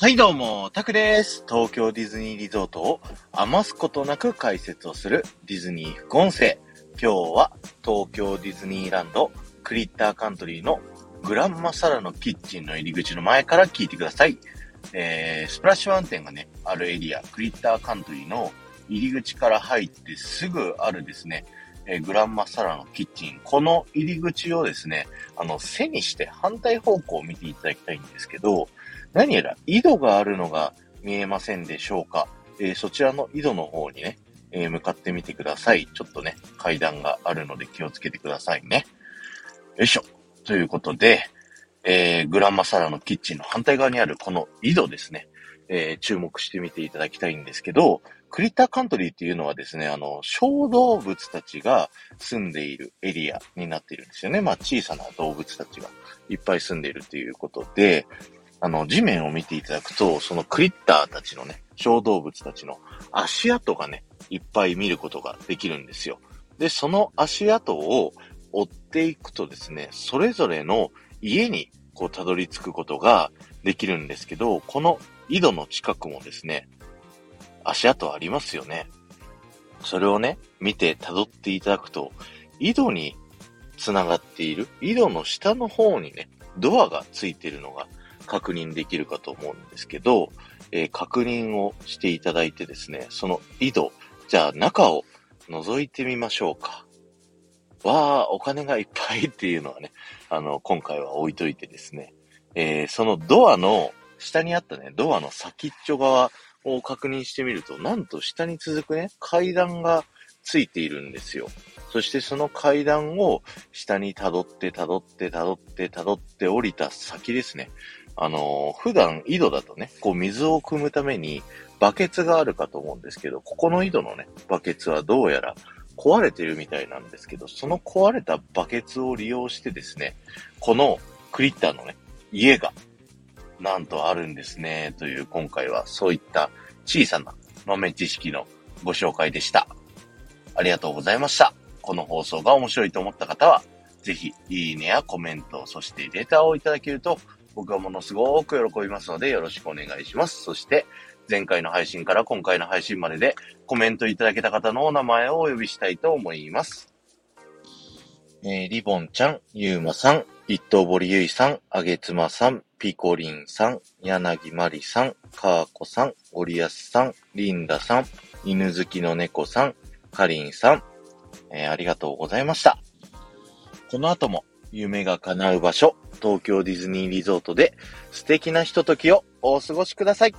はいどうも、タクです。東京ディズニーリゾートを余すことなく解説をするディズニー副音声。今日は東京ディズニーランドクリッターカントリーのグランマサラのキッチンの入り口の前から聞いてください。スプラッシュワン店がね、あるエリア、クリッターカントリーの入り口から入ってすぐあるですね、グランマサラのキッチン。この入り口をですね、背にして反対方向を見ていただきたいんですけど、何やら井戸があるのが見えませんでしょうか。そちらの井戸の方にね、向かってみてください。ちょっとね、階段があるので気をつけてくださいね。よいしょ。ということで、グランマサラのキッチンの反対側にあるこの井戸ですね、注目してみていただきたいんですけど、クリッターカントリーっていうのはですね、小動物たちが住んでいるエリアになっているんですよね。まあ小さな動物たちがいっぱい住んでいるということで、地面を見ていただくと、そのクリッターたちのね、小動物たちの足跡がね、いっぱい見ることができるんですよ。で、その足跡を追っていくとですね、それぞれの家にこうたどり着くことができるんですけど、この井戸の近くもですね、足跡ありますよね。それをね、見て辿っていただくと、井戸に繋がっている、井戸の下の方にね、ドアがついているのが確認できるかと思うんですけど、確認をしていただいてですね、その井戸、じゃあ中を覗いてみましょうか。わー、お金がいっぱいっていうのはね、今回は置いといてですね、そのドアの下にあったね、ドアの先っちょ側を確認してみると、なんと下に続くね、階段がついているんですよ。そしてその階段を下に辿って降りた先ですね。普段井戸だとね、こう水を汲むためにバケツがあるかと思うんですけど、ここの井戸のね、バケツはどうやら壊れてるみたいなんですけど、その壊れたバケツを利用してですね、このクリッターのね、家がなんとあるんですね、という今回はそういった小さな豆知識のご紹介でした。ありがとうございました。この放送が面白いと思った方は、ぜひいいねやコメント、そしてレターをいただけると、僕はものすごく喜びますのでよろしくお願いします。そして前回の配信から今回の配信まででコメントいただけた方のお名前をお呼びしたいと思います。リボンちゃん、ゆうまさん、一刀堀ゆいさん、あげつまさん、ピコリンさん、柳まりさん、かーこさん、ゴリアスさん、リンダさん、犬好きの猫さん、かりんさん、ありがとうございました。この後も夢が叶う場所、東京ディズニーリゾートで素敵なひとときをお過ごしください。